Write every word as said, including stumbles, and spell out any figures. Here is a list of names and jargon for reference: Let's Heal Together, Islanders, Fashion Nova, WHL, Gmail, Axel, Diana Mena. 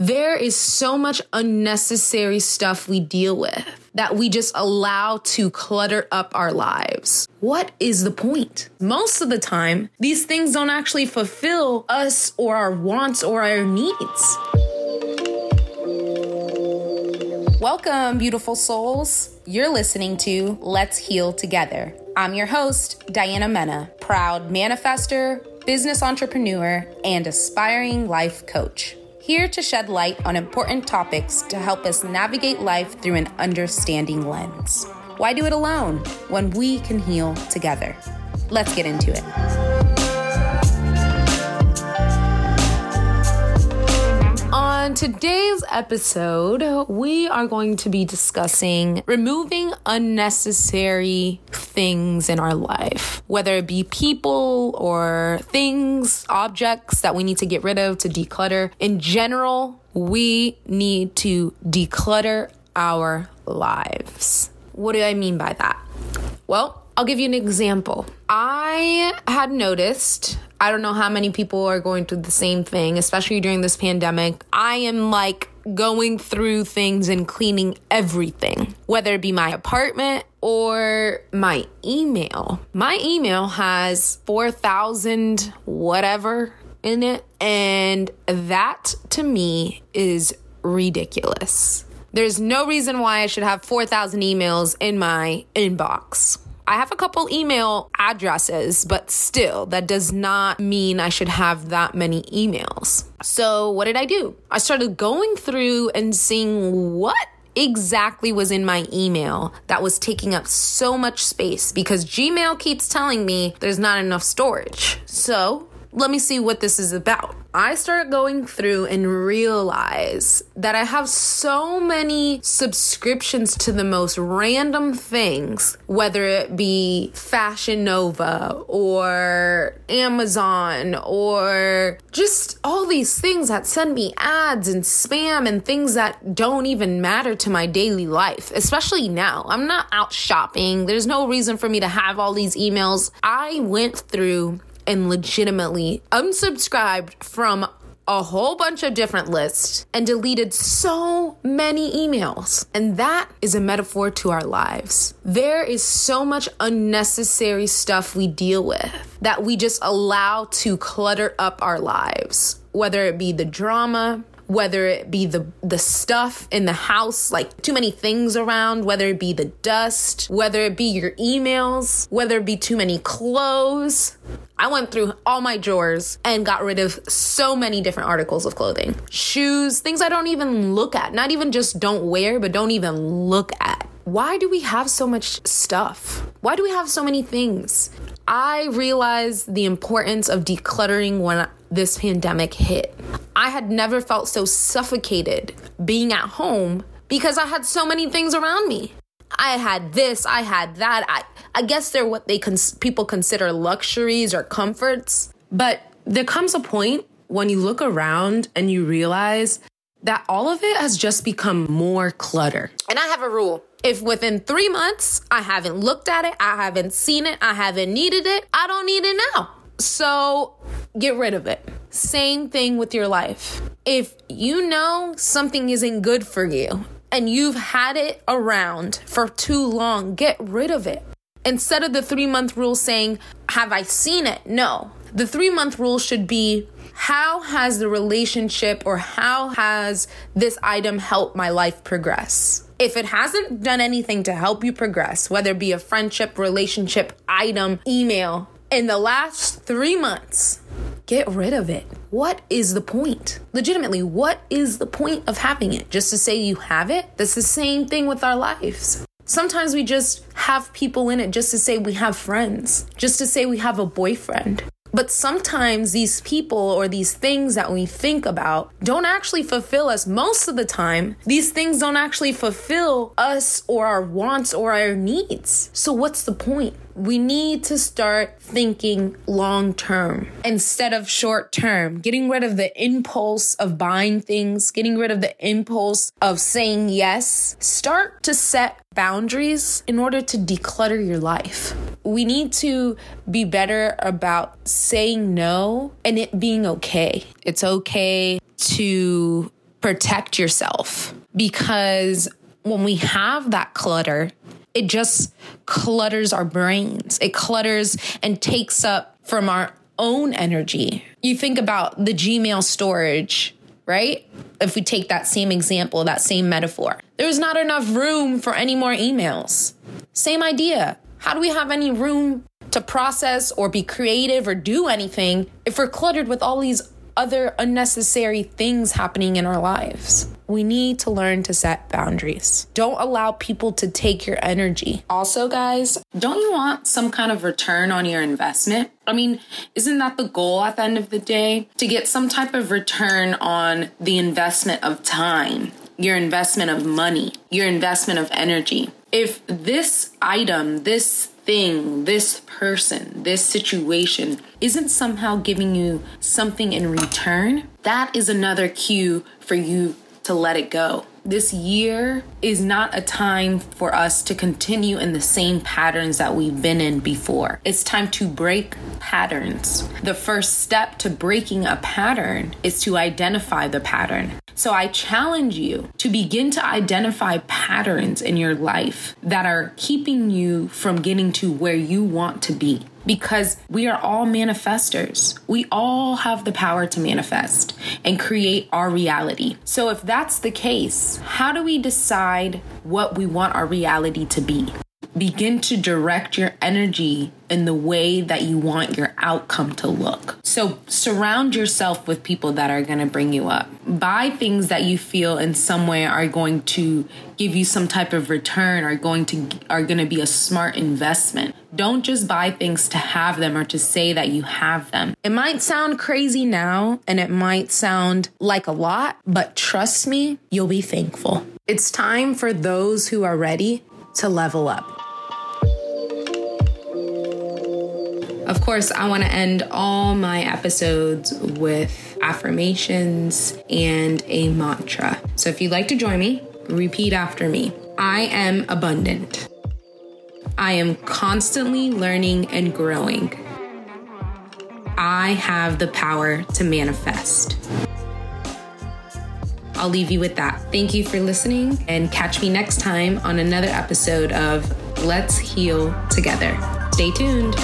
There is so much unnecessary stuff we deal with that we just allow to clutter up our lives. What is the point? Most of the time, these things don't actually fulfill us or our wants or our needs. Welcome, beautiful souls. You're listening to Let's Heal Together. I'm your host, Diana Mena, proud manifester, business entrepreneur, and aspiring life coach. Here to shed light on important topics to help us navigate life through an understanding lens. Why do it alone when we can heal together? Let's get into it. On today's episode, we are going to be discussing removing unnecessary things in our life, whether it be people or things, objects that we need to get rid of to declutter. In general, we need to declutter our lives. What do I mean by that? Well, I'll give you an example. I had noticed, I don't know how many people are going through the same thing, especially during this pandemic. I am like going through things and cleaning everything, whether it be my apartment or my email. My email has four thousand whatever in it. And that to me is ridiculous. There's no reason why I should have four thousand emails in my inbox. I have a couple email addresses, but still, that does not mean I should have that many emails. So what did I do? I started going through and seeing what exactly was in my email that was taking up so much space because Gmail keeps telling me there's not enough storage. So let me see what this is about. I started going through and realize that I have so many subscriptions to the most random things, whether it be Fashion Nova or Amazon or just all these things that send me ads and spam and things that don't even matter to my daily life, especially now. I'm not out shopping. There's no reason for me to have all these emails. I went through and legitimately unsubscribed from a whole bunch of different lists and deleted so many emails. And that is a metaphor to our lives. There is so much unnecessary stuff we deal with that we just allow to clutter up our lives, whether it be the drama, whether it be the, the stuff in the house, like too many things around, whether it be the dust, whether it be your emails, whether it be too many clothes. I went through all my drawers and got rid of so many different articles of clothing, shoes, things I don't even look at, not even just don't wear, but don't even look at. Why do we have so much stuff? Why do we have so many things? I realized the importance of decluttering when this pandemic hit. I had never felt so suffocated being at home because I had so many things around me. I had this, I had that. I, I guess they're what they cons- people consider luxuries or comforts. But there comes a point when you look around and you realize that all of it has just become more clutter. And I have a rule. If within three months, I haven't looked at it, I haven't seen it, I haven't needed it, I don't need it now. So get rid of it. Same thing with your life. If you know something isn't good for you and you've had it around for too long, get rid of it. Instead of the three-month rule saying, have I seen it? No. The three-month rule should be, how has the relationship or how has this item helped my life progress? If it hasn't done anything to help you progress, whether it be a friendship, relationship, item, email, in the last three months, get rid of it. What is the point? Legitimately, what is the point of having it? Just to say you have it? That's the same thing with our lives. Sometimes we just have people in it just to say we have friends, just to say we have a boyfriend. But sometimes these people or these things that we think about don't actually fulfill us. Most of the time, these things don't actually fulfill us or our wants or our needs. So what's the point? We need to start thinking long term instead of short term, getting rid of the impulse of buying things, getting rid of the impulse of saying yes. Start to set boundaries in order to declutter your life. We need to be better about saying no and it being okay. It's okay to protect yourself, because when we have that clutter, it just clutters our brains. It clutters and takes up from our own energy. You think about the Gmail storage, right? If we take that same example, that same metaphor, there's not enough room for any more emails. Same idea. How do we have any room to process or be creative or do anything if we're cluttered with all these other unnecessary things happening in our lives? We need to learn to set boundaries. Don't allow people to take your energy. Also, guys, don't you want some kind of return on your investment? I mean, isn't that the goal at the end of the day? To get some type of return on the investment of time, your investment of money, your investment of energy. If this item, this thing, this person, this situation isn't somehow giving you something in return, that is another cue for you to let it go. This year is not a time for us to continue in the same patterns that we've been in before. It's time to break patterns. The first step to breaking a pattern is to identify the pattern. So I challenge you to begin to identify patterns in your life that are keeping you from getting to where you want to be. Because we are all manifestors. We all have the power to manifest and create our reality. So if that's the case, how do we decide what we want our reality to be? Begin to direct your energy in the way that you want your outcome to look. So surround yourself with people that are going to bring you up. Buy things that you feel in some way are going to give you some type of return, are going to are going to be a smart investment. Don't just buy things to have them or to say that you have them. It might sound crazy now and it might sound like a lot, but trust me, you'll be thankful. It's time for those who are ready to level up. Of course, I want to end all my episodes with affirmations and a mantra. So if you'd like to join me, repeat after me. I am abundant. I am constantly learning and growing. I have the power to manifest. I'll leave you with that. Thank you for listening, and catch me next time on another episode of Let's Heal Together. Stay tuned.